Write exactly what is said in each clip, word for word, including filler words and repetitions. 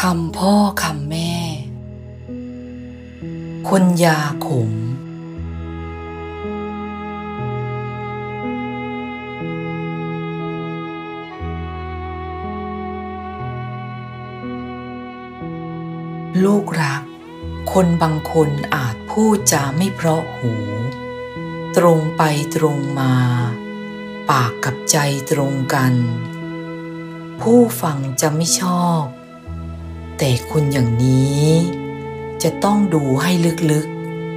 คำพ่อคำแม่คุณยาขมลูกรักคนบางคนอาจพูดจาไม่เพราะหูตรงไปตรงมาปากกับใจตรงกันผู้ฟังจะไม่ชอบแต่คนอย่างนี้จะต้องดูให้ลึก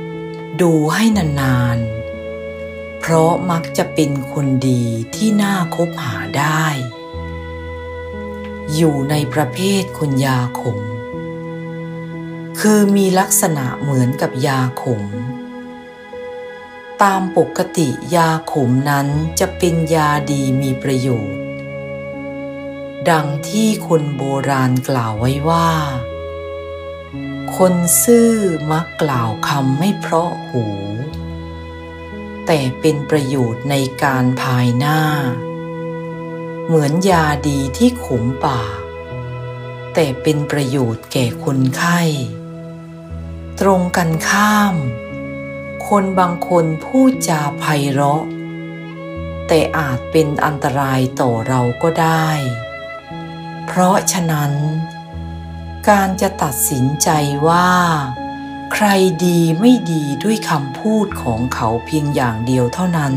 ๆดูให้นานๆเพราะมักจะเป็นคนดีที่น่าคบหาได้อยู่ในประเภทคนยาขมคือมีลักษณะเหมือนกับยาขมตามปกติยาขมนั้นจะเป็นยาดีมีประโยชน์ดังที่คนโบราณกล่าวไว้ว่าคนซื่อมักกล่าวคำไม่เพราะหูแต่เป็นประโยชน์ในการภายหน้าเหมือนยาดีที่ขมปากแต่เป็นประโยชน์แก่คนไข้ตรงกันข้ามคนบางคนพูดจาไพเราะแต่อาจเป็นอันตรายต่อเราก็ได้เพราะฉะนั้นการจะตัดสินใจว่าใครดีไม่ดีด้วยคำพูดของเขาเพียงอย่างเดียวเท่านั้น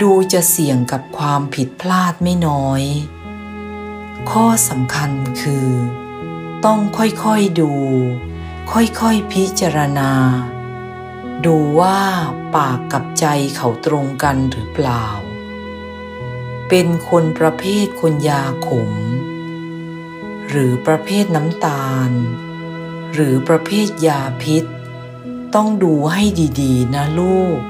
ดูจะเสี่ยงกับความผิดพลาดไม่น้อยข้อสำคัญคือต้องค่อยๆดูค่อยๆพิจารณาดูว่าปากกับใจเขาตรงกันหรือเปล่าเป็นคนประเภทคนยาขมหรือประเภทน้ำตาลหรือประเภทยาพิษต้องดูให้ดีๆนะลูก